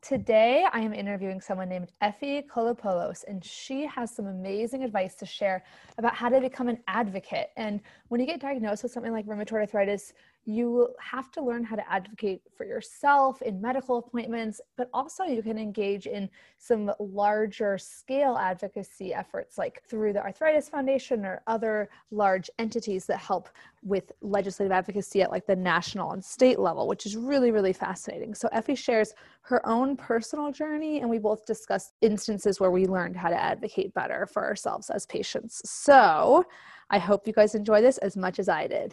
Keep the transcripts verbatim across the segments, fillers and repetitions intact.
Today, I am interviewing someone named Effie Koliopoulos, and she has some amazing advice to share about how to become an advocate. And when you get diagnosed with something like rheumatoid arthritis, you have to learn how to advocate for yourself in medical appointments, but also you can engage in some larger scale advocacy efforts, like through the Arthritis Foundation or other large entities that help with legislative advocacy at like the national and state level, which is really, really fascinating. So Effie shares her own personal journey, and we both discussed instances where we learned how to advocate better for ourselves as patients. So I hope you guys enjoy this as much as I did.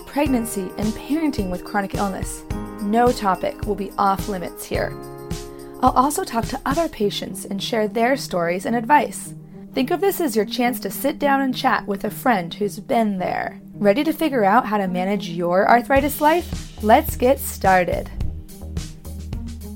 pregnancy, and parenting with chronic illness. No topic will be off limits here. I'll also talk to other patients and share their stories and advice. Think of this as your chance to sit down and chat with a friend who's been there. Ready to figure out how to manage your arthritis life? Let's get started.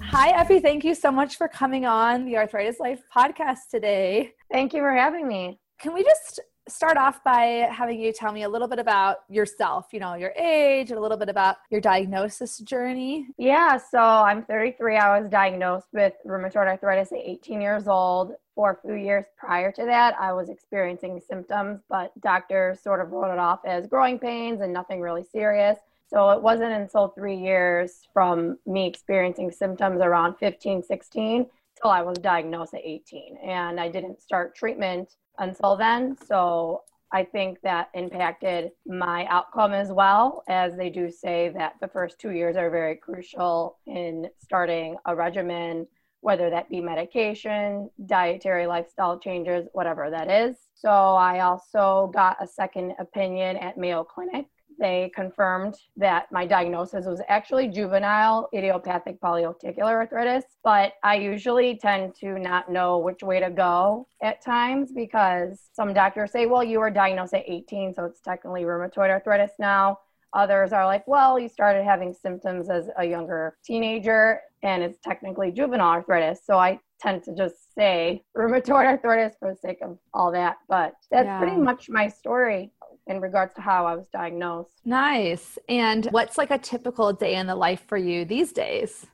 Hi, Effie. Thank you so much for coming on the Arthritis Life Podcast today. Thank you for having me. Can we just start off by having you tell me a little bit about yourself, you know, your age, and a little bit about your diagnosis journey? Yeah, so I'm thirty-three. I was diagnosed with rheumatoid arthritis at eighteen years old. For a few years prior to that, I was experiencing symptoms, but doctors sort of wrote it off as growing pains and nothing really serious. So it wasn't until three years from me experiencing symptoms around fifteen, sixteen, till I was diagnosed at eighteen. And I didn't start treatment until then. So I think that impacted my outcome as well, as they do say that the first two years are very crucial in starting a regimen, whether that be medication, dietary lifestyle changes, whatever that is. So I also got a second opinion at Mayo Clinic. They confirmed that my diagnosis was actually juvenile idiopathic polyarticular arthritis, but I usually tend to not know which way to go at times, because some doctors say, well, you were diagnosed at eighteen, so it's technically rheumatoid arthritis now. Others are like, well, you started having symptoms as a younger teenager, and it's technically juvenile arthritis. So I tend to just say rheumatoid arthritis for the sake of all that, but that's yeah. pretty much my story in regards to how I was diagnosed. Nice. And what's like a typical day in the life for you these days?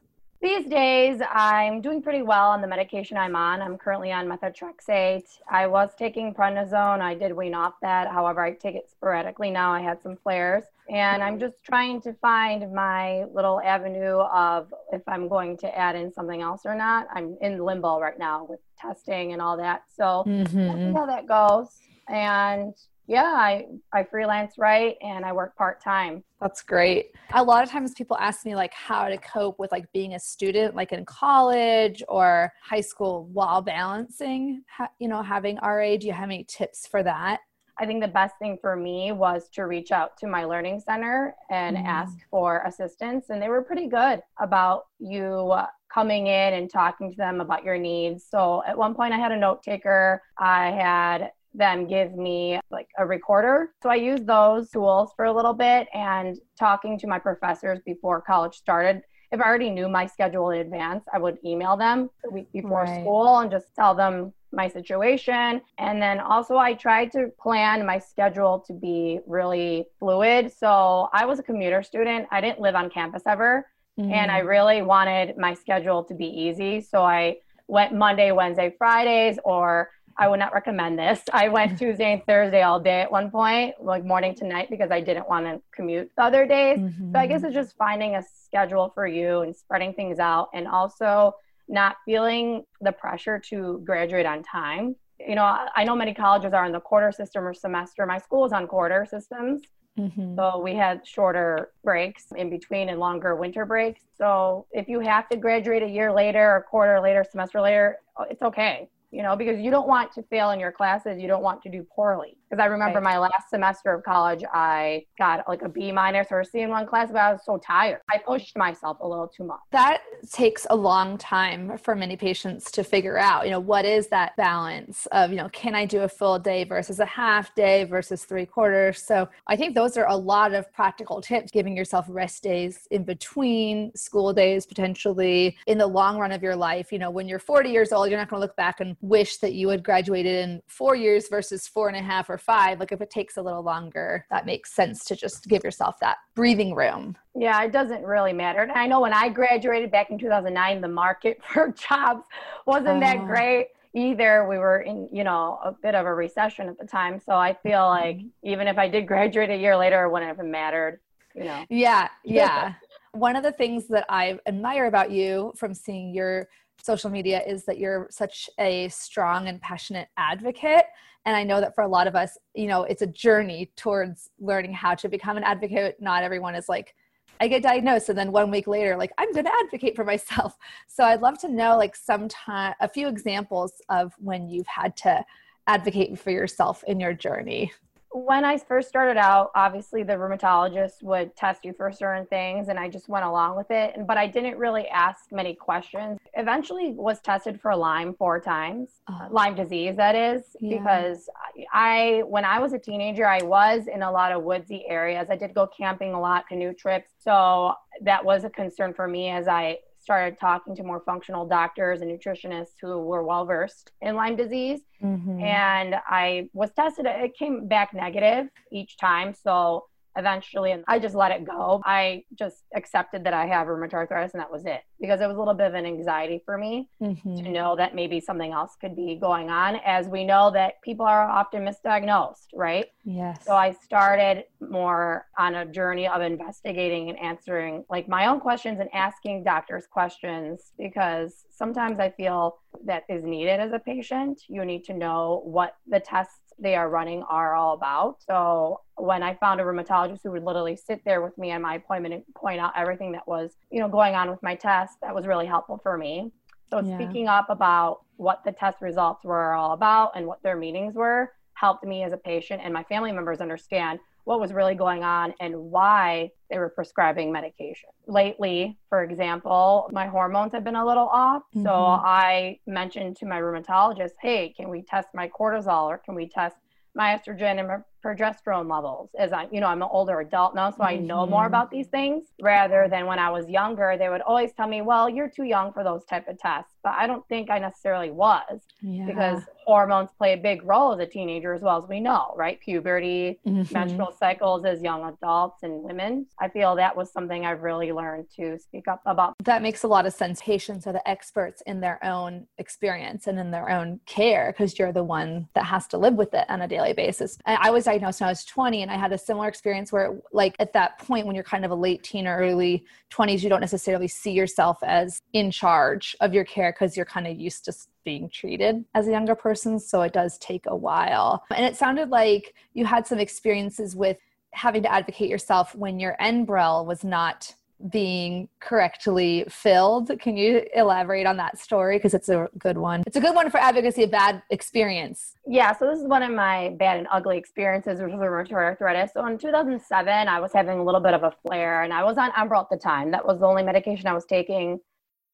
These days, I'm doing pretty well on the medication I'm on. I'm currently on methotrexate. I was taking prednisone. I did wean off that. However, I take it sporadically now. I had some flares. And I'm just trying to find my little avenue of if I'm going to add in something else or not. I'm in limbo right now with testing and all that. So mm-hmm. We'll see how that goes. And yeah, I, I freelance, right? And I work part-time. That's great. A lot of times people ask me like how to cope with like being a student, like in college or high school while balancing, you know, having R A. Do you have any tips for that? I think the best thing for me was to reach out to my learning center and mm. ask for assistance. And they were pretty good about you coming in and talking to them about your needs. So at one point I had a note taker. I had them give me like a recorder. So I used those tools for a little bit, and talking to my professors before college started. If I already knew my schedule in advance, I would email them the week before right. school and just tell them my situation. And then also I tried to plan my schedule to be really fluid. So I was a commuter student. I didn't live on campus ever. Mm-hmm. And I really wanted my schedule to be easy. So I went Monday, Wednesday, Fridays, or I would not recommend this. I went Tuesday and Thursday all day at one point, like morning to night, because I didn't want to commute the other days. Mm-hmm. So I guess it's just finding a schedule for you and spreading things out, and also not feeling the pressure to graduate on time. You know, I know many colleges are on the quarter system or semester. My school is on quarter systems. Mm-hmm. So we had shorter breaks in between and longer winter breaks. So if you have to graduate a year later or quarter later, semester later, it's okay. You know, because you don't want to fail in your classes. You don't want to do poorly. Because I remember right. my last semester of college, I got like a B minus or a C in one class, but I was so tired. I pushed myself a little too much. That takes a long time for many patients to figure out, you know, what is that balance of, you know, can I do a full day versus a half day versus three quarters? So I think those are a lot of practical tips, giving yourself rest days in between school days, potentially in the long run of your life. You know, when you're forty years old, you're not going to look back and wish that you had graduated in four years versus four and a half or five. Like if it takes a little longer, that makes sense to just give yourself that breathing room. Yeah, it doesn't really matter. And I know when I graduated back in two thousand nine, the market for jobs wasn't oh. that great either. We were in, you know, a bit of a recession at the time. So I feel like even if I did graduate a year later, it wouldn't have mattered, you know? Yeah. Yeah. One of the things that I admire about you from seeing your social media is that you're such a strong and passionate advocate. And I know that for a lot of us, you know, it's a journey towards learning how to become an advocate. Not everyone is like, I get diagnosed and then one week later, like I'm going to advocate for myself. So I'd love to know like sometime a few examples of when you've had to advocate for yourself in your journey. When I first started out, obviously the rheumatologist would test you for certain things, and I just went along with it, but I didn't really ask many questions. Eventually was tested for Lyme four times, oh. Lyme disease that is, yeah. because I, when I was a teenager, I was in a lot of woodsy areas. I did go camping a lot, canoe trips. So that was a concern for me as I started talking to more functional doctors and nutritionists who were well-versed in Lyme disease. Mm-hmm. And I was tested. It came back negative each time. So eventually, I just let it go. I just accepted that I have rheumatoid arthritis, and that was it, because it was a little bit of an anxiety for me mm-hmm. to know that maybe something else could be going on, as we know that people are often misdiagnosed, right? Yes. So I started more on a journey of investigating and answering like my own questions and asking doctors questions, because sometimes I feel that is needed as a patient. You need to know what the tests they are running are all about. So when I found a rheumatologist who would literally sit there with me on my appointment and point out everything that was, you know, going on with my test, that was really helpful for me. So yeah. speaking up about what the test results were all about and what their meanings were helped me as a patient and my family members understand what was really going on and why they were prescribing medication. Lately, for example, my hormones have been a little off. Mm-hmm. So I mentioned to my rheumatologist, hey, can we test my cortisol or can we test my estrogen and progesterone levels as I, you know, I'm an older adult now, so I know mm-hmm. more about these things rather than when I was younger, they would always tell me, well, you're too young for those type of tests, but I don't think I necessarily was yeah. because hormones play a big role as a teenager as well as we know, right? Puberty, mm-hmm. menstrual cycles as young adults and women. I feel that was something I've really learned to speak up about. That makes a lot of sense. Patients are the experts in their own experience and in their own care because you're the one that has to live with it on a daily basis. And I was diagnosed when I was twenty and I had a similar experience where it, like at that point when you're kind of a late teen or early twenties, you don't necessarily see yourself as in charge of your care because you're kind of used to being treated as a younger person. So it does take a while. And it sounded like you had some experiences with having to advocate yourself when your Enbrel was not being correctly filled. Can you elaborate on that story? Because it's a good one. It's a good one for advocacy, a bad experience. Yeah. So this is one of my bad and ugly experiences with rheumatoid arthritis. So in two thousand seven, I was having a little bit of a flare and I was on Enbrel at the time. That was the only medication I was taking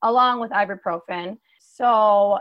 along with ibuprofen. So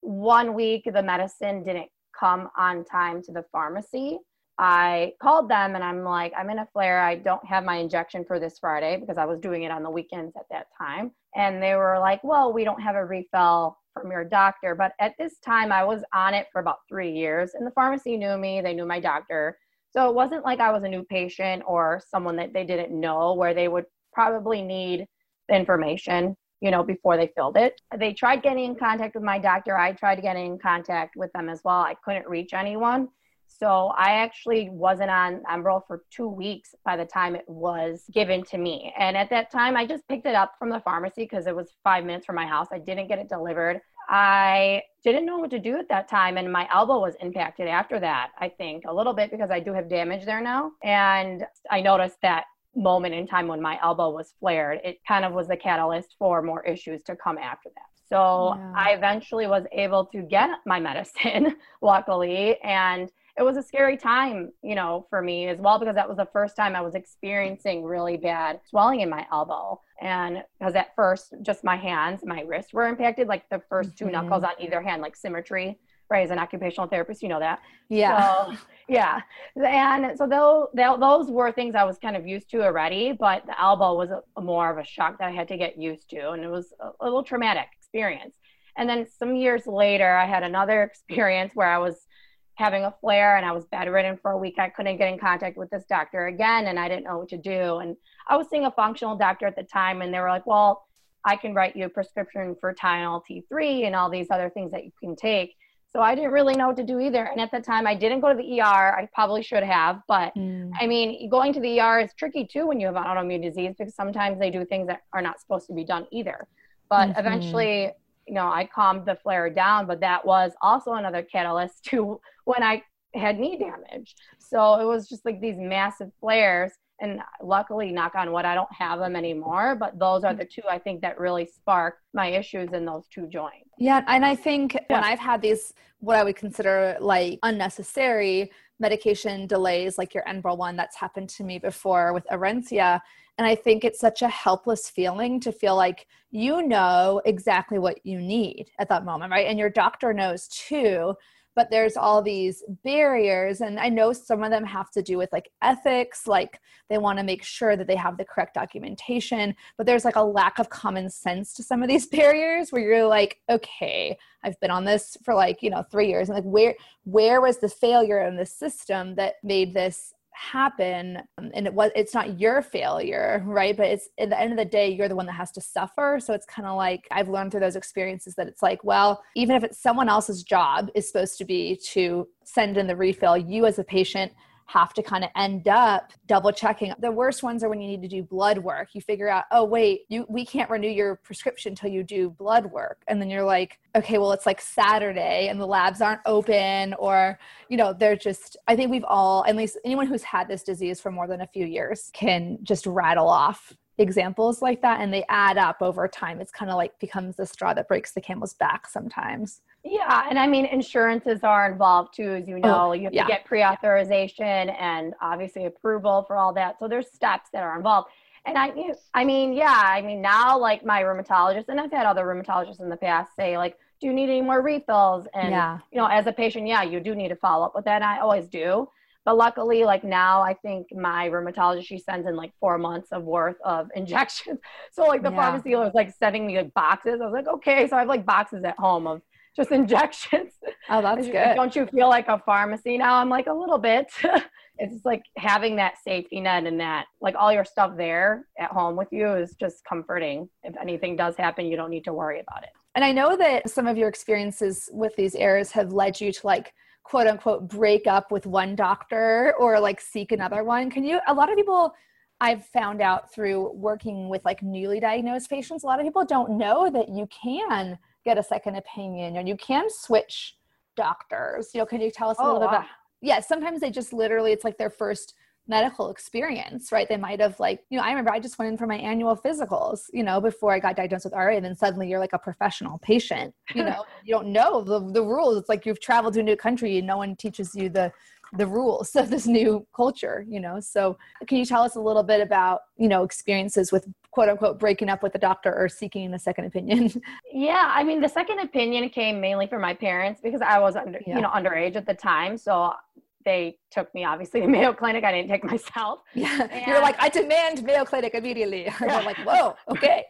one week, the medicine didn't come on time to the pharmacy. I called them and I'm like, I'm in a flare. I don't have my injection for this Friday because I was doing it on the weekends at that time. And they were like, well, we don't have a refill from your doctor. But at this time I was on it for about three years and the pharmacy knew me, they knew my doctor. So it wasn't like I was a new patient or someone that they didn't know where they would probably need the information, you know, before they filled it. They tried getting in contact with my doctor. I tried getting in contact with them as well. I couldn't reach anyone. So I actually wasn't on Enbrel for two weeks by the time it was given to me. And at that time, I just picked it up from the pharmacy because it was five minutes from my house. I didn't get it delivered. I didn't know what to do at that time. And my elbow was impacted after that, I think, a little bit because I do have damage there now. And I noticed that moment in time when my elbow was flared, it kind of was the catalyst for more issues to come after that. So yeah. I eventually was able to get my medicine, luckily, and it was a scary time, you know, for me as well, because that was the first time I was experiencing really bad swelling in my elbow. And because at first, just my hands, my wrists were impacted, like the first mm-hmm. two knuckles on either hand, like symmetry, right? As an occupational therapist, you know that. Yeah. So, yeah. And so though, th- those were things I was kind of used to already, but the elbow was a, a more of a shock that I had to get used to. And it was a, a little traumatic experience. And then some years later, I had another experience where I was having a flare and I was bedridden for a week. I couldn't get in contact with this doctor again and I didn't know what to do. And I was seeing a functional doctor at the time and they were like, well, I can write you a prescription for Tylenol T three and all these other things that you can take. So I didn't really know what to do either. And at the time I didn't go to the E R. I probably should have, but mm. I mean, going to the E R is tricky too when you have an autoimmune disease because sometimes they do things that are not supposed to be done either. But mm-hmm. eventually, you know, I calmed the flare down, but that was also another catalyst to when I had knee damage. So it was just like these massive flares and luckily, knock on wood, I don't have them anymore, but those are the two I think that really sparked my issues in those two joints. Yeah. And I think yeah. when I've had these, what I would consider like unnecessary medication delays, like your Enbrel one, that's happened to me before with Orencia. And I think it's such a helpless feeling to feel like you know exactly what you need at that moment, right? And your doctor knows too, but there's all these barriers. And I know some of them have to do with like ethics, like they want to make sure that they have the correct documentation, but there's like a lack of common sense to some of these barriers where you're like, okay, I've been on this for like, you know, three years. And like, where, where was the failure in the system that made this happen? And it was, it's not your failure, right? But it's at the end of the day, you're the one that has to suffer. So it's kind of like, I've learned through those experiences that it's like, well, even if it's someone else's job is supposed to be to send in the refill, you as a patient have to kind of end up double checking. The worst ones are when you need to do blood work. You figure out, oh, wait, you, we can't renew your prescription until you do blood work. And then you're like, okay, well, it's like Saturday and the labs aren't open or, you know, they're just, I think we've all, at least anyone who's had this disease for more than a few years can just rattle off examples like that. And they add up over time. It's kind of like becomes the straw that breaks the camel's back sometimes. Yeah. And I mean, insurances are involved too, as you know, oh, you have yeah. to get pre-authorization yeah. and obviously approval for all that. So there's steps that are involved. And I, I mean, yeah, I mean, now like my rheumatologist, and I've had other rheumatologists in the past say like, do you need any more refills? And, yeah. you know, as a patient, yeah, you do need to follow up with that. And I always do. But luckily, like now, I think my rheumatologist, she sends in like four months of worth of injections. So like the yeah. pharmacy was like sending me like boxes. I was like, okay. So I have like boxes at home of just injections. Oh, that's good. Like, don't you feel like a pharmacy now? I'm like, a little bit. It's like having that safety net and that like all your stuff there at home with you is just comforting. If anything does happen, you don't need to worry about it. And I know that some of your experiences with these errors have led you to like, quote unquote, break up with one doctor or like seek another one. Can you, a lot of people I've found out through working with like newly diagnosed patients, a lot of people don't know that you can get a second opinion and you can switch doctors. You know, can you tell us a oh, little wow. bit about, yeah, sometimes they just literally, it's like their first medical experience, right? They might've like, you know, I remember I just went in for my annual physicals, you know, before I got diagnosed with R A, and then suddenly you're like a professional patient, you know, you don't know the, the rules. It's like you've traveled to a new country and no one teaches you the, the rules of this new culture, you know? So can you tell us a little bit about, you know, experiences with quote unquote breaking up with a doctor or seeking a second opinion? Yeah. I mean, the second opinion came mainly from my parents because I was under, yeah. you know, underage at the time. So they took me obviously to Mayo Clinic. I didn't take myself. Yeah. You're like, I demand Mayo Clinic immediately. I'm yeah. like, whoa, okay.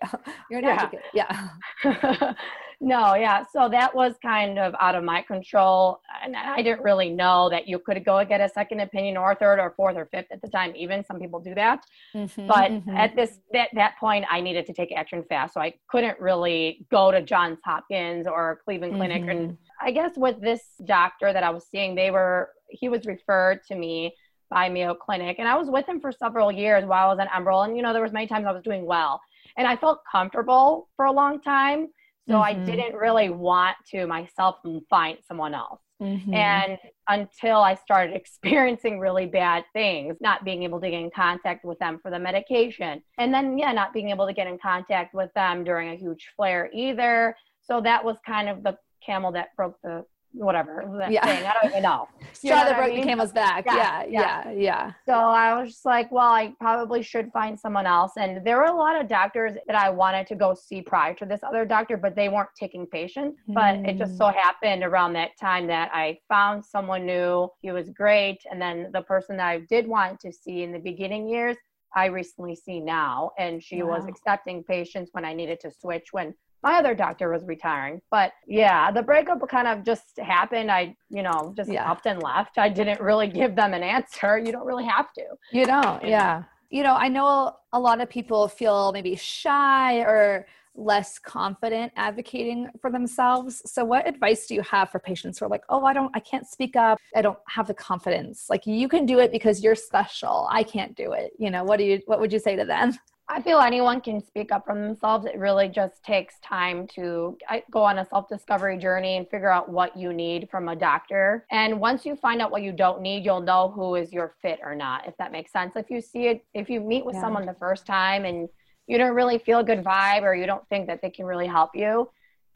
You're an yeah. advocate. Yeah. No. Yeah. So that was kind of out of my control. And I didn't really know that you could go and get a second opinion or third or fourth or fifth at the time. Even some people do that. Mm-hmm, but mm-hmm. at this, that, that point I needed to take action fast. So I couldn't really go to Johns Hopkins or Cleveland Clinic. Mm-hmm. And I guess with this doctor that I was seeing, they were, he was referred to me by Mayo Clinic, and I was with him for several years while I was on Enbrel. And, you know, there was many times I was doing well and I felt comfortable for a long time. So mm-hmm. I didn't really want to myself find someone else. Mm-hmm. And until I started experiencing really bad things, not being able to get in contact with them for the medication. And then, yeah, not being able to get in contact with them during a huge flare either. So that was kind of the camel that broke the whatever that yeah. thing. I don't even know. Straw that broke the camel's back. Yeah, yeah, yeah, yeah. So I was just like, well, I probably should find someone else. And there were a lot of doctors that I wanted to go see prior to this other doctor, but they weren't taking patients. But mm. it just so happened around that time that I found someone new. He was great. And then the person that I did want to see in the beginning years, I recently see now. And she wow. was accepting patients when I needed to switch when my other doctor was retiring. But yeah, the breakup kind of just happened. I, you know, just yeah. upped and left. I didn't really give them an answer. You don't really have to. You don't. Yeah. You know, I know a lot of people feel maybe shy or less confident advocating for themselves. So what advice do you have for patients who are like, oh, I don't, I can't speak up. I don't have the confidence. Like, you can do it because you're special. I can't do it. You know, what do you, what would you say to them? I feel anyone can speak up for themselves. It really just takes time to go on a self-discovery journey and figure out what you need from a doctor. And once you find out what you don't need, you'll know who is your fit or not, if that makes sense. If you see it, if you meet with yeah. someone the first time and you don't really feel a good vibe or you don't think that they can really help you,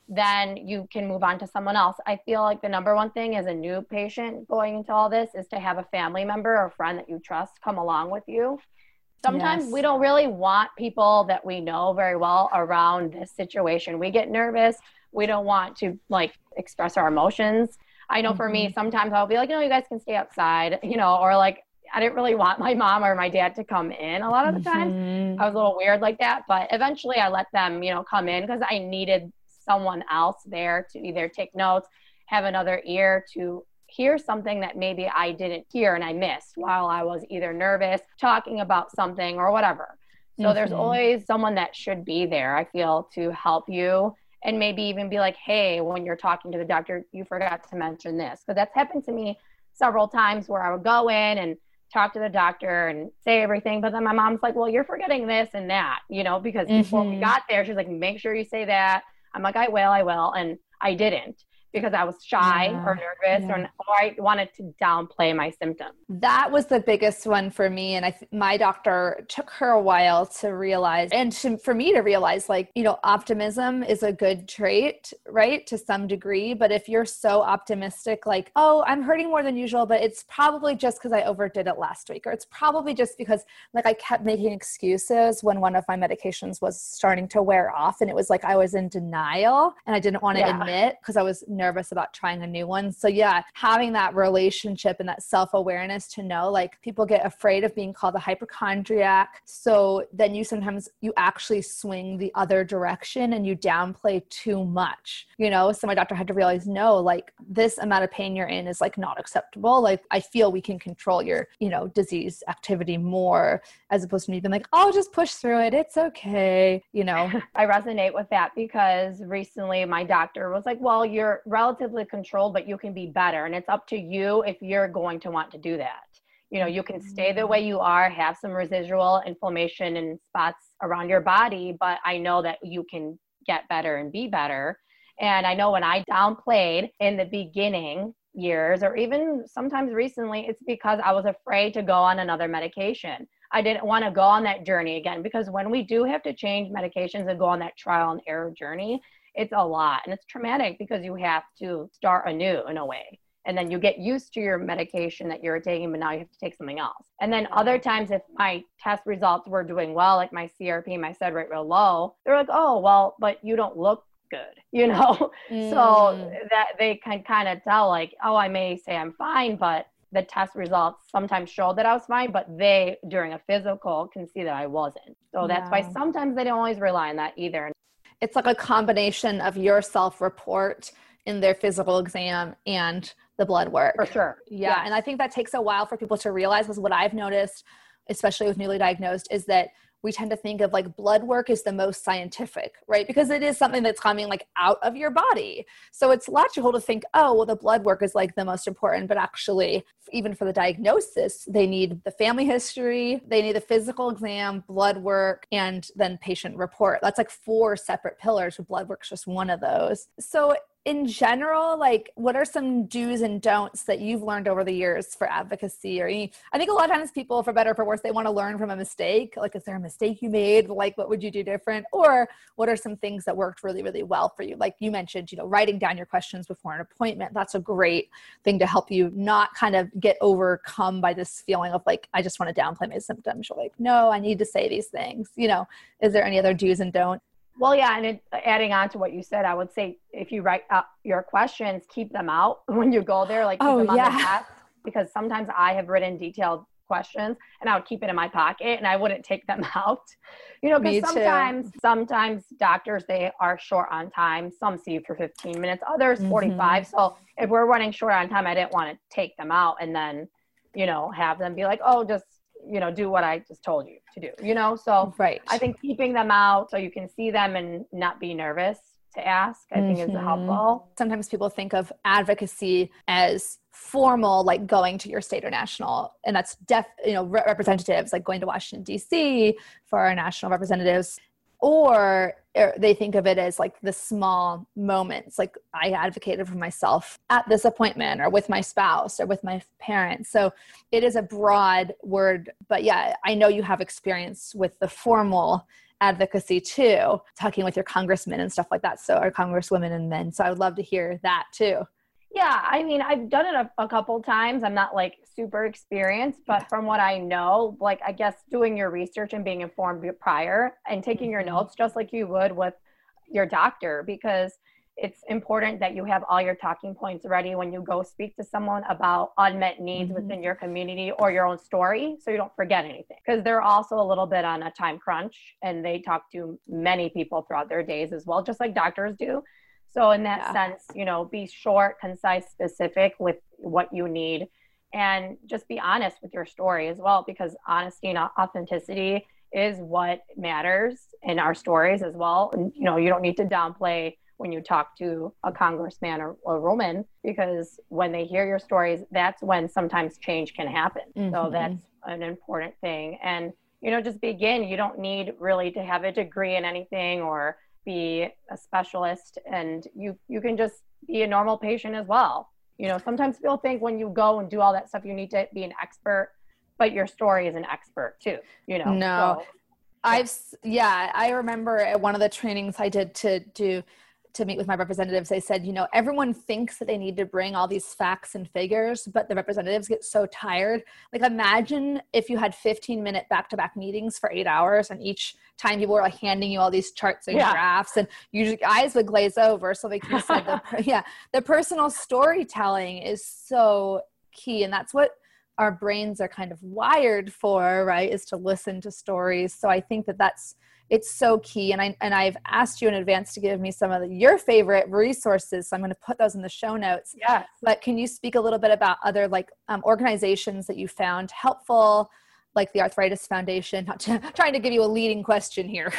then you can move on to someone else. I feel like the number one thing as a new patient going into all this is to have a family member or friend that you trust come along with you. Sometimes yes. we don't really want people that we know very well around this situation. We get nervous. We don't want to like express our emotions. I know mm-hmm. for me, sometimes I'll be like, no, you guys can stay outside, you know, or like, I didn't really want my mom or my dad to come in a lot of the times. Mm-hmm. I was a little weird like that, but eventually I let them, you know, come in because I needed someone else there to either take notes, have another ear to hear something that maybe I didn't hear and I missed while I was either nervous, talking about something or whatever. So mm-hmm. there's always someone that should be there, I feel, to help you and maybe even be like, hey, when you're talking to the doctor, you forgot to mention this. So that's happened to me several times where I would go in and talk to the doctor and say everything. But then my mom's like, well, you're forgetting this and that, you know, because mm-hmm. before we got there, she's like, make sure you say that. I'm like, I will, I will. And I didn't. Because I was shy yeah, or nervous yeah. or, or I wanted to downplay my symptoms. That was the biggest one for me. And I th- my doctor took her a while to realize, and to, for me to realize, like, you know, optimism is a good trait, right? To some degree. But if you're so optimistic, like, oh, I'm hurting more than usual, but it's probably just because I overdid it last week. Or it's probably just because, like, I kept making excuses when one of my medications was starting to wear off. And it was like I was in denial and I didn't want to yeah. admit because I was nervous about trying a new one. So yeah, having that relationship and that self-awareness to know, like, people get afraid of being called a hypochondriac. So then you sometimes you actually swing the other direction and you downplay too much, you know? So my doctor had to realize, no, like, this amount of pain you're in is like not acceptable. Like, I feel we can control your, you know, disease activity more, as opposed to me being like, oh, just push through it. It's okay. You know, I resonate with that because recently my doctor was like, well, you're relatively controlled, but you can be better. And it's up to you if you're going to want to do that. You know, you can stay the way you are, have some residual inflammation in spots around your body, but I know that you can get better and be better. And I know when I downplayed in the beginning years, or even sometimes recently, it's because I was afraid to go on another medication. I didn't want to go on that journey again, because when we do have to change medications and go on that trial and error journey, it's a lot. And it's traumatic because you have to start anew in a way. And then you get used to your medication that you're taking, but now you have to take something else. And then other times, if my test results were doing well, like my C R P, my sed rate were low, they're like, oh, well, but you don't look good, you know? Mm. So that they can kind of tell, like, oh, I may say I'm fine, but the test results sometimes showed that I was fine, but they, during a physical, can see that I wasn't. So that's yeah. why sometimes they don't always rely on that either. It's like a combination of your self-report in their physical exam and the blood work. For sure. Yeah. yeah. And I think that takes a while for people to realize, because what I've noticed, especially with newly diagnosed, is that we tend to think of like blood work is the most scientific, right? Because it is something that's coming like out of your body. So it's logical to think, oh, well, the blood work is like the most important, but actually even for the diagnosis, they need the family history, they need the physical exam, blood work, and then patient report. That's like four separate pillars, but blood work's just one of those. So in general, like, what are some do's and don'ts that you've learned over the years for advocacy? Or any, I think a lot of times people, for better or for worse, they want to learn from a mistake. Like, is there a mistake you made? Like, what would you do different? Or what are some things that worked really, really well for you? Like you mentioned, you know, writing down your questions before an appointment. That's a great thing to help you not kind of get overcome by this feeling of like, I just want to downplay my symptoms. You're like, no, I need to say these things. You know, is there any other do's and don'ts? Well, yeah. And it, adding on to what you said, I would say, if you write up your questions, keep them out when you go there, like keep oh, them on yeah. the test, because sometimes I have written detailed questions and I would keep it in my pocket and I wouldn't take them out, you know, because sometimes, too. sometimes doctors, they are short on time. Some see you for fifteen minutes, others mm-hmm. forty-five. So if we're running short on time, I didn't want to take them out and then, you know, have them be like, oh, just, you know, do what I just told you to do, you know? So right. I think keeping them out so you can see them and not be nervous to ask, I mm-hmm. think is helpful. Sometimes people think of advocacy as formal, like going to your state or national, and that's def, you know, re- representatives, like going to Washington, D C for our national representatives, or they think of it as like the small moments. Like, I advocated for myself at this appointment or with my spouse or with my parents. So it is a broad word, but yeah, I know you have experience with the formal advocacy too, talking with your congressmen and stuff like that. So, or congresswomen and men. So I would love to hear that too. Yeah. I mean, I've done it a, a couple times. I'm not like super experienced, but from what I know, like, I guess doing your research and being informed prior and taking your notes, just like you would with your doctor, because it's important that you have all your talking points ready when you go speak to someone about unmet needs mm-hmm. within your community or your own story, so you don't forget anything, because they're also a little bit on a time crunch and they talk to many people throughout their days as well, just like doctors do. So in that yeah. sense, you know, be short, concise, specific with what you need, and just be honest with your story as well, because honesty and authenticity is what matters in our stories as well. And, you know, you don't need to downplay when you talk to a congressman or a woman, because when they hear your stories, that's when sometimes change can happen. Mm-hmm. So that's an important thing. And, you know, just begin. You don't need really to have a degree in anything or be a specialist, and you you can just be a normal patient as well. You know, sometimes people think when you go and do all that stuff, you need to be an expert, but your story is an expert too, you know? No, so, I've, yeah, I remember at one of the trainings I did to do to meet with my representatives, they said, you know, everyone thinks that they need to bring all these facts and figures, but the representatives get so tired. Like, imagine if you had fifteen minute back-to-back meetings for eight hours and each time people were like handing you all these charts and yeah. graphs, and your eyes would glaze over. So like you said, the, yeah, the personal storytelling is so key. And that's what our brains are kind of wired for, right, is to listen to stories. So I think that that's, it's so key. And I, and I've asked you in advance to give me some of the, your favorite resources. So I'm going to put those in the show notes. Yes. But can you speak a little bit about other like um, organizations that you found helpful, like the Arthritis Foundation? Not to, trying to give you a leading question here.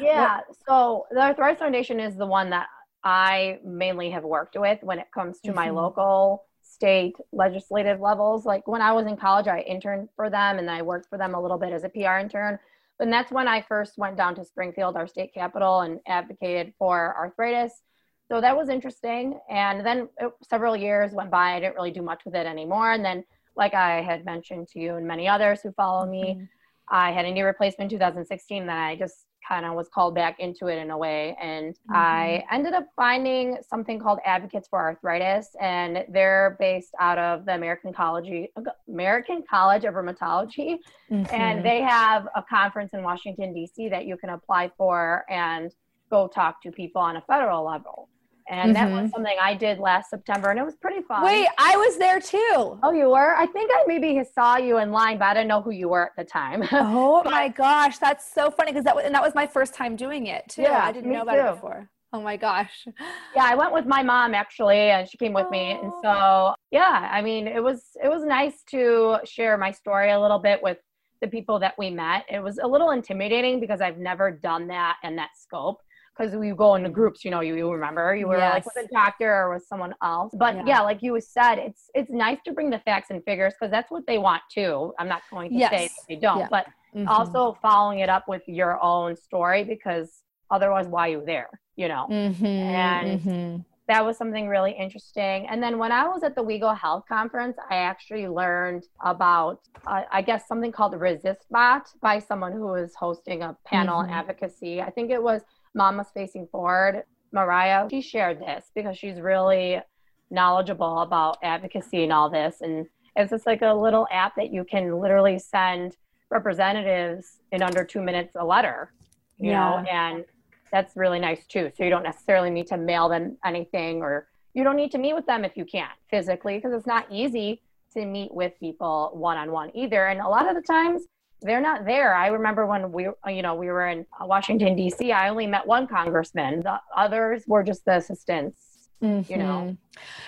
Yeah. So the Arthritis Foundation is the one that I mainly have worked with when it comes to mm-hmm. my local, state, legislative levels. Like when I was in college, I interned for them and I worked for them a little bit as a P R intern. And that's when I first went down to Springfield, our state capital, and advocated for arthritis. So that was interesting. And then it, several years went by. I didn't really do much with it anymore. And then, like I had mentioned to you and many others who follow me, mm-hmm. I had a knee replacement in two thousand sixteen that I just kind of was called back into it in a way. And mm-hmm. I ended up finding something called Advocates for Arthritis. And they're based out of the American College, American College of Rheumatology. Mm-hmm. And they have a conference in Washington, D C that you can apply for and go talk to people on a federal level. And mm-hmm. that was something I did last September, and it was pretty fun. Wait, I was there too. Oh, you were? I think I maybe saw you in line, but I didn't know who you were at the time. Oh my gosh, that's so funny, because that was, and that was my first time doing it too. Yeah, I didn't know about too. it before. Oh my gosh. Yeah, I went with my mom actually, and she came with oh. me. And so, yeah, I mean, it was it was nice to share my story a little bit with the people that we met. It was a little intimidating because I've never done that in that scope. Because we go into groups, you know, you, you remember, you were yes. like with a doctor or with someone else. But yeah. yeah, like you said, it's it's nice to bring the facts and figures because that's what they want too. I'm not going to yes. say that they don't, yeah. but mm-hmm. also following it up with your own story, because otherwise why are you there, you know? Mm-hmm. And mm-hmm. that was something really interesting. And then when I was at the WeGo Health conference, I actually learned about, uh, I guess, something called ResistBot by someone who was hosting a panel mm-hmm. on advocacy. I think it was Mama's Facing Forward, Mariah. She shared this because she's really knowledgeable about advocacy and all this. And it's just like a little app that you can literally send representatives in under two minutes a letter, you yeah. know, and that's really nice too. So you don't necessarily need to mail them anything, or you don't need to meet with them if you can't physically, because it's not easy to meet with people one-on-one either. And a lot of the times they're not there. I remember when we, you know, we were in Washington, D C, I only met one congressman. The others were just the assistants, mm-hmm. you know?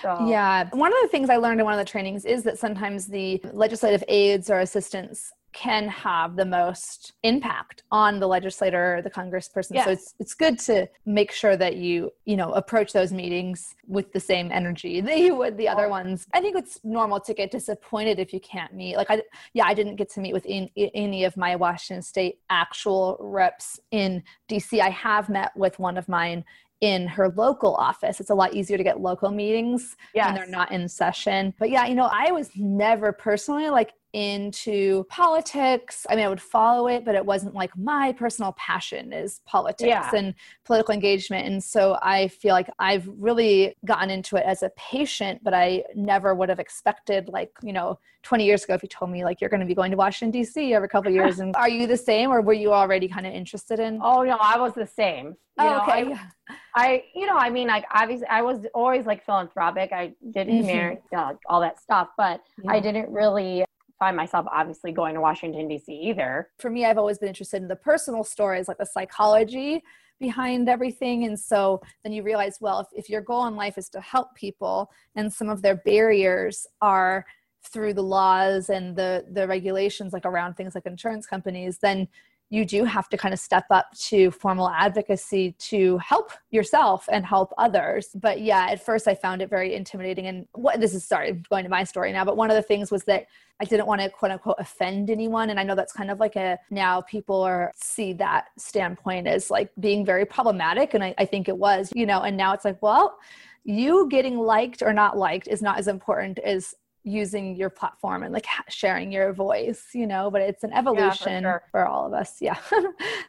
So. Yeah. One of the things I learned in one of the trainings is that sometimes the legislative aides or assistants can have the most impact on the legislator or the congressperson. Yes. So it's it's good to make sure that you, you know, approach those meetings with the same energy that you would the other ones. I think it's normal to get disappointed if you can't meet. Like, I, yeah, I didn't get to meet with in, in, any of my Washington state actual reps in D C. I have met with one of mine in her local office. It's a lot easier to get local meetings yes. when they're not in session. But yeah, you know, I was never personally like into politics. I mean, I would follow it, but it wasn't like my personal passion is politics yeah. and political engagement. And so I feel like I've really gotten into it as a patient, but I never would have expected, like, you know, twenty years ago, if you told me like, you're going to be going to Washington D C every couple of years. And are you the same, or were you already kind of interested in? Oh no, I was the same. You know, oh, okay. I, I, you know, I mean, like, obviously I was always like philanthropic. I did mm-hmm. marry, you know, all that stuff, but yeah. I didn't really find myself obviously going to Washington, D C either. For me, I've always been interested in the personal stories, like the psychology behind everything. And so then you realize, well, if, if your goal in life is to help people, and some of their barriers are through the laws and the, the regulations, like around things like insurance companies, then you do have to kind of step up to formal advocacy to help yourself and help others. But yeah, at first I found it very intimidating. And what this is, sorry, I'm going to my story now, but one of the things was that I didn't want to quote unquote offend anyone. And I know that's kind of like a, now people are see that standpoint as like being very problematic. And I, I think it was, you know, and now it's like, well, you getting liked or not liked is not as important as using your platform and like sharing your voice, you know, but it's an evolution yeah, for, sure. for all of us. Yeah.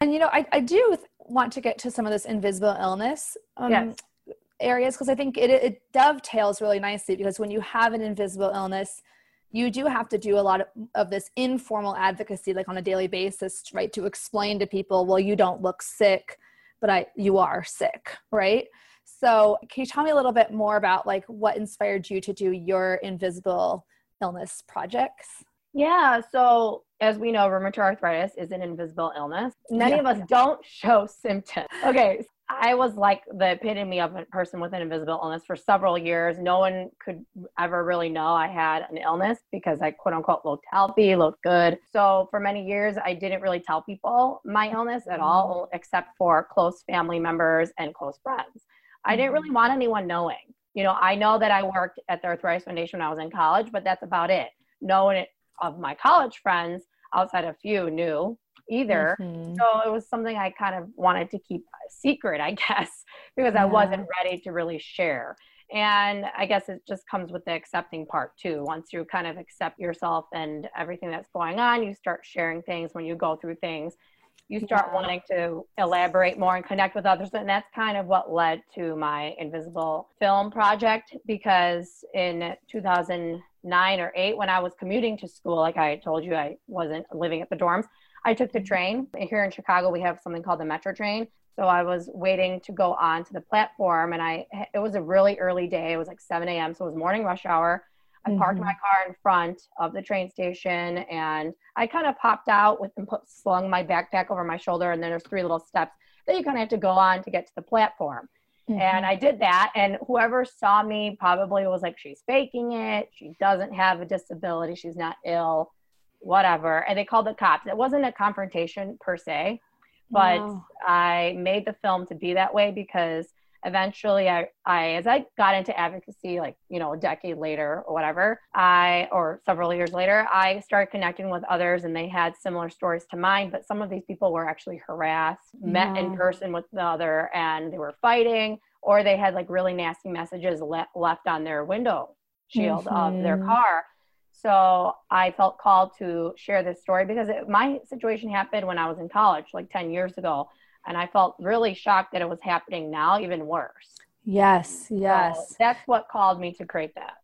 And, you know, I, I do want to get to some of this invisible illness um, yes. areas, because I think it, it dovetails really nicely, because when you have an invisible illness, you do have to do a lot of, of this informal advocacy, like on a daily basis, right? To explain to people, well, you don't look sick, but I, you are sick, right? So can you tell me a little bit more about like what inspired you to do your invisible illness projects? Yeah. So as we know, rheumatoid arthritis is an invisible illness. Many yeah. of us don't show symptoms. Okay. I was like the epitome of a person with an invisible illness for several years. No one could ever really know I had an illness because I quote unquote looked healthy, looked good. So for many years, I didn't really tell people my illness at all, except for close family members and close friends. I didn't really want anyone knowing. You know, I know that I worked at the Arthritis Foundation when I was in college, but that's about it. No one of my college friends outside a few knew either. Mm-hmm. So it was something I kind of wanted to keep a secret, I guess, because yeah. I wasn't ready to really share. And I guess it just comes with the accepting part too. Once you kind of accept yourself and everything that's going on, you start sharing things. When you go through things, you start yeah. wanting to elaborate more and connect with others. And that's kind of what led to my invisible film project, because in two thousand nine or eight, when I was commuting to school, like I told you, I wasn't living at the dorms. I took the train. Here in Chicago, we have something called the Metro train. So I was waiting to go on to the platform, and I it was a really early day. It was like seven a.m. So it was morning rush hour. I mm-hmm. parked my car in front of the train station, and I kind of popped out with and put, slung my backpack over my shoulder. And then there's three little steps that you kind of have to go on to get to the platform. Mm-hmm. And I did that. And whoever saw me probably was like, she's faking it. She doesn't have a disability. She's not ill. Whatever. And they called the cops. It wasn't a confrontation per se, but no. I made the film to be that way because eventually I, I, as I got into advocacy, like, you know, a decade later or whatever, I, or several years later, I started connecting with others, and they had similar stories to mine, but some of these people were actually harassed, no. met in person with the other, and they were fighting, or they had like really nasty messages le- left on their window shield mm-hmm. of their car. So I felt called to share this story because it, my situation happened when I was in college, like ten years ago. And I felt really shocked that it was happening now, even worse. Yes, yes. So that's what called me to create that.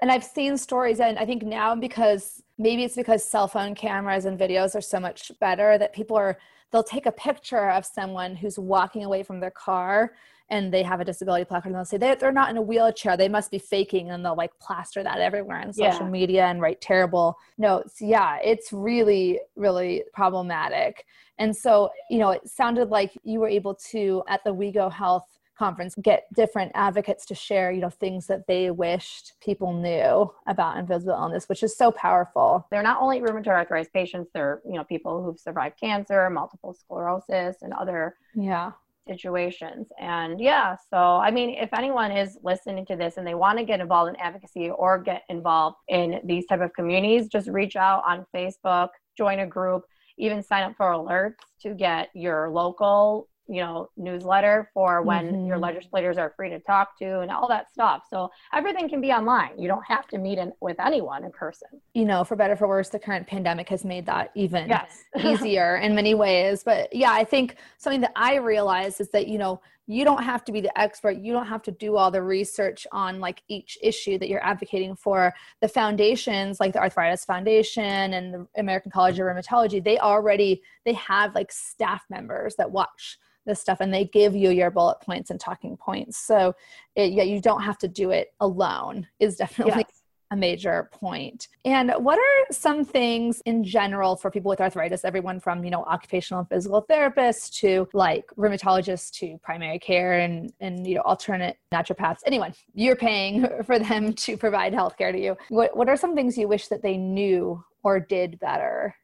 And I've seen stories, and I think now because maybe it's because cell phone cameras and videos are so much better that people are, they'll take a picture of someone who's walking away from their car and they have a disability placard, and they'll say they, they're not in a wheelchair, they must be faking, and they'll like plaster that everywhere on social yeah. media and write terrible notes. Yeah, it's really, really problematic. And so, you know, it sounded like you were able to, at the WeGo Health conference, get different advocates to share, you know, things that they wished people knew about invisible illness, which is so powerful. They're not only rheumatoid arthritis patients, they're, you know, people who've survived cancer, multiple sclerosis, and other yeah. situations. And yeah, so, I mean, if anyone is listening to this and they want to get involved in advocacy or get involved in these type of communities, just reach out on Facebook, join a group, even sign up for alerts to get your local you know, newsletter for when mm-hmm. your legislators are free to talk to and all that stuff. So everything can be online. You don't have to meet in, with anyone in person. You know, for better or for worse, the current pandemic has made that even yes. easier in many ways. But yeah, I think something that I realized is that, you know, you don't have to be the expert. You don't have to do all the research on like each issue that you're advocating for. The foundations, like the Arthritis Foundation and the American College of Rheumatology, they already, they have like staff members that watch this stuff, and they give you your bullet points and talking points. So it, yeah, you don't have to do it alone is definitely yes. a major point. And what are some things in general for people with arthritis, everyone from, you know, occupational and physical therapists to like rheumatologists to primary care and, and, you know, alternate naturopaths, anyone, you're paying for them to provide healthcare to you. What, what are some things you wish that they knew or did better?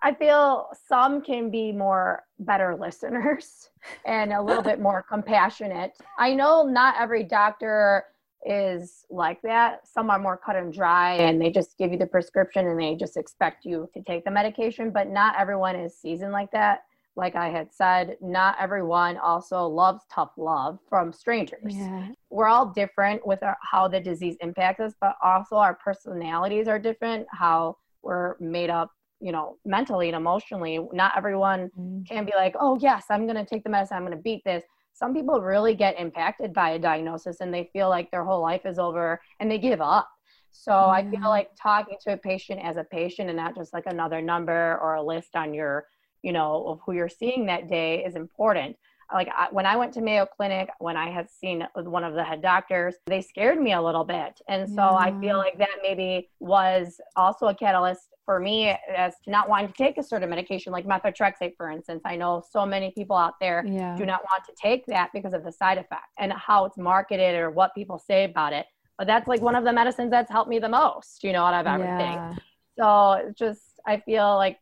I feel some can be more better listeners and a little bit more compassionate. I know not every doctor is like that. Some are more cut and dry, and they just give you the prescription and they just expect you to take the medication, but not everyone is seasoned like that. Like I had said, not everyone also loves tough love from strangers. Yeah. We're all different with our, how the disease impacts us, but also our personalities are different, how we're made up you know, mentally and emotionally. Not everyone mm-hmm. can be like, oh yes, I'm going to take the medicine, I'm going to beat this. Some people really get impacted by a diagnosis and they feel like their whole life is over and they give up. So yeah. I feel like talking to a patient as a patient and not just like another number or a list on your, you know, of who you're seeing that day is important. Like I, when I went to Mayo Clinic, when I had seen one of the head doctors, they scared me a little bit. And so yeah. I feel like that maybe was also a catalyst for me as to not wanting to take a certain medication, like methotrexate, for instance. I know so many people out there yeah. do not want to take that because of the side effect and how it's marketed or what people say about it. But that's like one of the medicines that's helped me the most, you know, out of everything. Yeah. So just, I feel like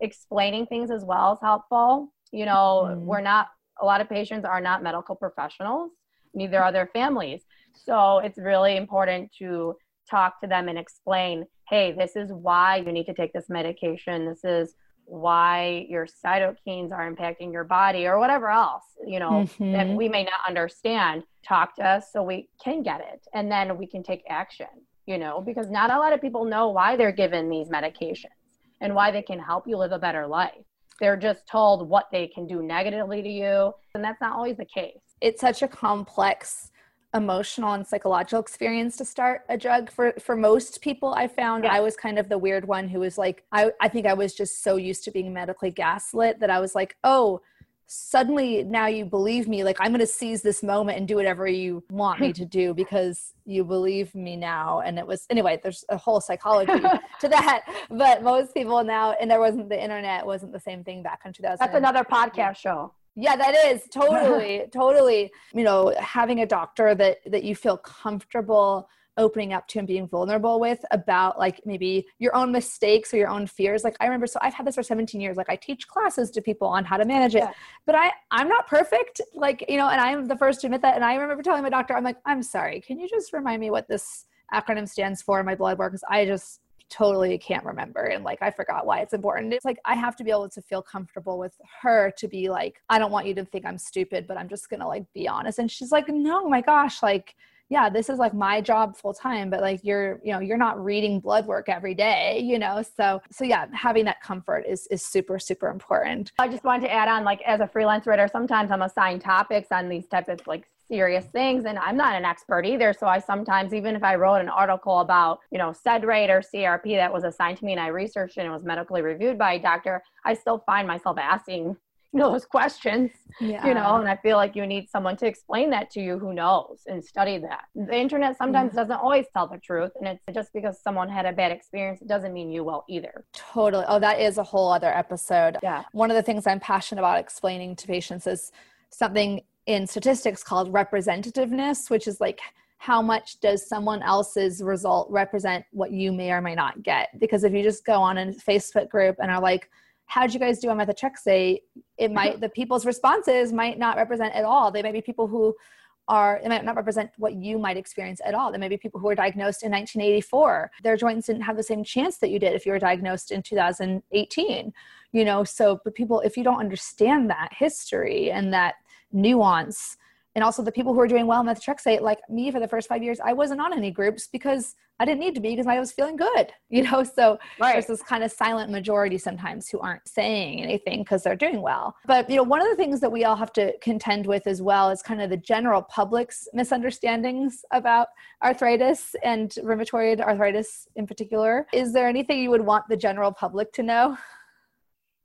explaining things as well is helpful. You know, mm-hmm. we're not, a lot of patients are not medical professionals, neither are their families. So it's really important to talk to them and explain, hey, this is why you need to take this medication. This is why your cytokines are impacting your body or whatever else, you know, mm-hmm. that we may not understand. Talk to us so we can get it. And then we can take action, you know, because not a lot of people know why they're given these medications and why they can help you live a better life. They're just told what they can do negatively to you. And that's not always the case. It's such a complex emotional and psychological experience to start a drug for, for most people. I found yeah. I was kind of the weird one who was like, I, I think I was just so used to being medically gaslit that I was like, oh, suddenly now you believe me, like I'm going to seize this moment and do whatever you want me to do because you believe me now. And it was, anyway, there's a whole psychology to that, but most people now, and there wasn't the internet, wasn't the same thing back in two thousand. That's another podcast show. Yeah, that is totally, totally, you know, having a doctor that, that you feel comfortable opening up to and being vulnerable with about like maybe your own mistakes or your own fears. Like I remember, so I've had this for seventeen years. Like I teach classes to people on how to manage it, yeah. but I, I'm not perfect. Like, you know, and I'm the first to admit that. And I remember telling my doctor, I'm like, I'm sorry, can you just remind me what this acronym stands for in my blood work? Because I just totally can't remember. And like, I forgot why it's important. It's like, I have to be able to feel comfortable with her to be like, I don't want you to think I'm stupid, but I'm just going to like be honest. And she's like, no, my gosh, like, yeah, this is like my job full time, but like you're, you know, you're not reading blood work every day, you know? So, so yeah, having that comfort is, is super, super important. I just wanted to add on, like as a freelance writer, sometimes I'm assigned topics on these type of like serious things. And I'm not an expert either. So I sometimes, even if I wrote an article about, you know, sed rate or C R P that was assigned to me and I researched it and was medically reviewed by a doctor, I still find myself asking, you know, those questions, yeah. you know, and I feel like you need someone to explain that to you who knows and study that. The internet sometimes yeah. doesn't always tell the truth. And it's just because someone had a bad experience, it doesn't mean you will either. Totally. Oh, that is a whole other episode. Yeah. One of the things I'm passionate about explaining to patients is something in statistics called representativeness, which is like, how much does someone else's result represent what you may or may not get? Because if you just go on a Facebook group and are like, how'd you guys do on methotrexate? It might, the people's responses might not represent at all. They may be people who are, it might not represent what you might experience at all. There may be people who were diagnosed in nineteen eighty-four. Their joints didn't have the same chance that you did if you were diagnosed in two thousand eighteen, you know? So, but people, if you don't understand that history and that nuance, and also the people who are doing well on methotrexate, like me for the first five years, I wasn't on any groups because I didn't need to be because I was feeling good, you know? So right. there's this kind of silent majority sometimes who aren't saying anything because they're doing well. But, you know, one of the things that we all have to contend with as well is kind of the general public's misunderstandings about arthritis and rheumatoid arthritis in particular. Is there anything you would want the general public to know?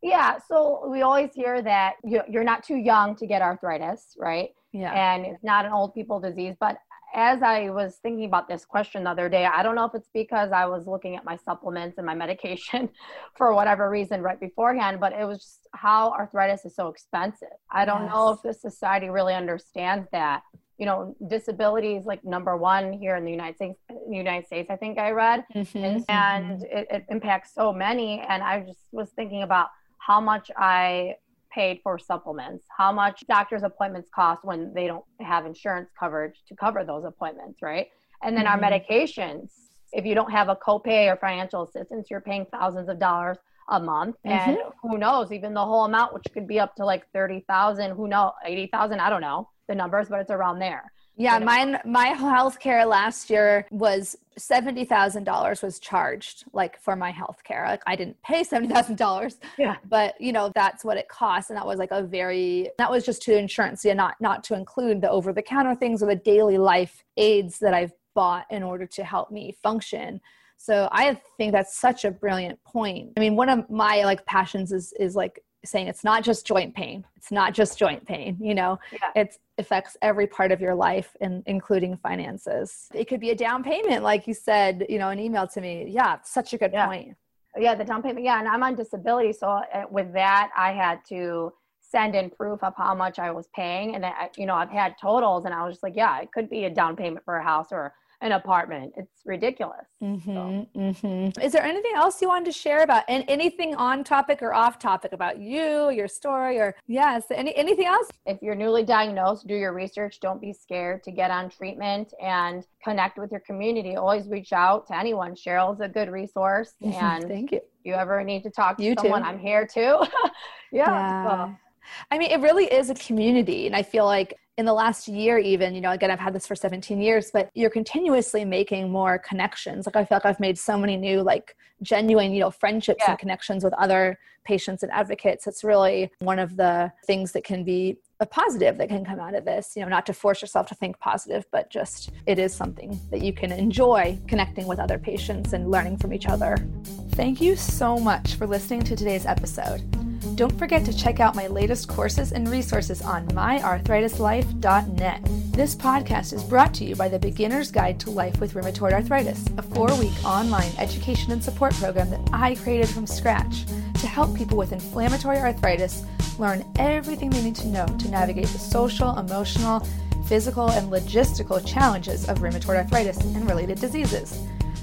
Yeah. So we always hear that you're not too young to get arthritis, right? Yeah. And it's not an old people disease. But as I was thinking about this question the other day, I don't know if it's because I was looking at my supplements and my medication for whatever reason right beforehand, but it was just how arthritis is so expensive. I don't yes. know if the society really understands that. You know, disability is like number one here in the United States, United States I think I read, mm-hmm. and, and it, it impacts so many. And I just was thinking about how much I paid for supplements, how much doctor's appointments cost when they don't have insurance coverage to cover those appointments, right? And then mm-hmm. our medications, if you don't have a copay or financial assistance, you're paying thousands of dollars a month. Mm-hmm. And who knows, even the whole amount, which could be up to like thirty thousand, who knows, eighty thousand, I don't know the numbers, but it's around there. Yeah, mine, my healthcare last year was seventy thousand dollars was charged like for my healthcare. Like I didn't pay seventy thousand dollars, yeah. but you know, that's what it costs. And that was like a very, that was just to insurance, yeah, not, not to include the over the counter things or the daily life aids that I've bought in order to help me function. So I think that's such a brilliant point. I mean, one of my like passions is, is like saying it's not just joint pain. It's not just joint pain, you know, yeah. it affects every part of your life and including finances. It could be a down payment. Like you said, you know, an email to me. Yeah. Such a good yeah. point. Yeah. The down payment. Yeah. And I'm on disability. So with that, I had to send in proof of how much I was paying. And I, you know, I've had totals and I was just like, yeah, it could be a down payment for a house or an apartment. It's ridiculous. Mm-hmm, so. mm-hmm. Is there anything else you wanted to share about and anything on topic or off topic about you, your story, or yes, any, anything else? If you're newly diagnosed, do your research. Don't be scared to get on treatment and connect with your community. Always reach out to anyone. Cheryl's a good resource. And thank you. If you ever need to talk to you someone, too. I'm here too. yeah. yeah. So. I mean, it really is a community. And I feel like in the last year, even, you know, again, I've had this for seventeen years, but you're continuously making more connections. Like I feel like I've made so many new, like genuine, you know, friendships yeah. and connections with other patients and advocates. It's really one of the things that can be a positive that can come out of this, you know, not to force yourself to think positive, but just, it is something that you can enjoy connecting with other patients and learning from each other. Thank you so much for listening to today's episode. Don't forget to check out my latest courses and resources on my arthritis life dot net. This podcast is brought to you by the Beginner's Guide to Life with Rheumatoid Arthritis, a four-week online education and support program that I created from scratch to help people with inflammatory arthritis learn everything they need to know to navigate the social, emotional, physical, and logistical challenges of rheumatoid arthritis and related diseases.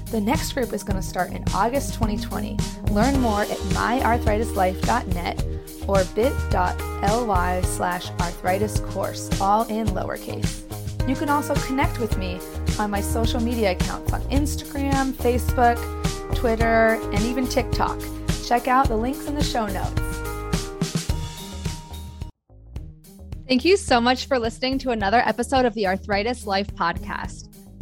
The next group is going to start in August twenty twenty. Learn more at my arthritis life dot net or bit.ly slash arthritis course, all in lowercase. You can also connect with me on my social media accounts on Instagram, Facebook, Twitter, and even TikTok. Check out the links in the show notes. Thank you so much for listening to another episode of the Arthritis Life Podcast.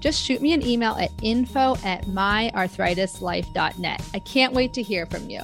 just shoot me an email at info at my arthritis life dot net. I can't wait to hear from you.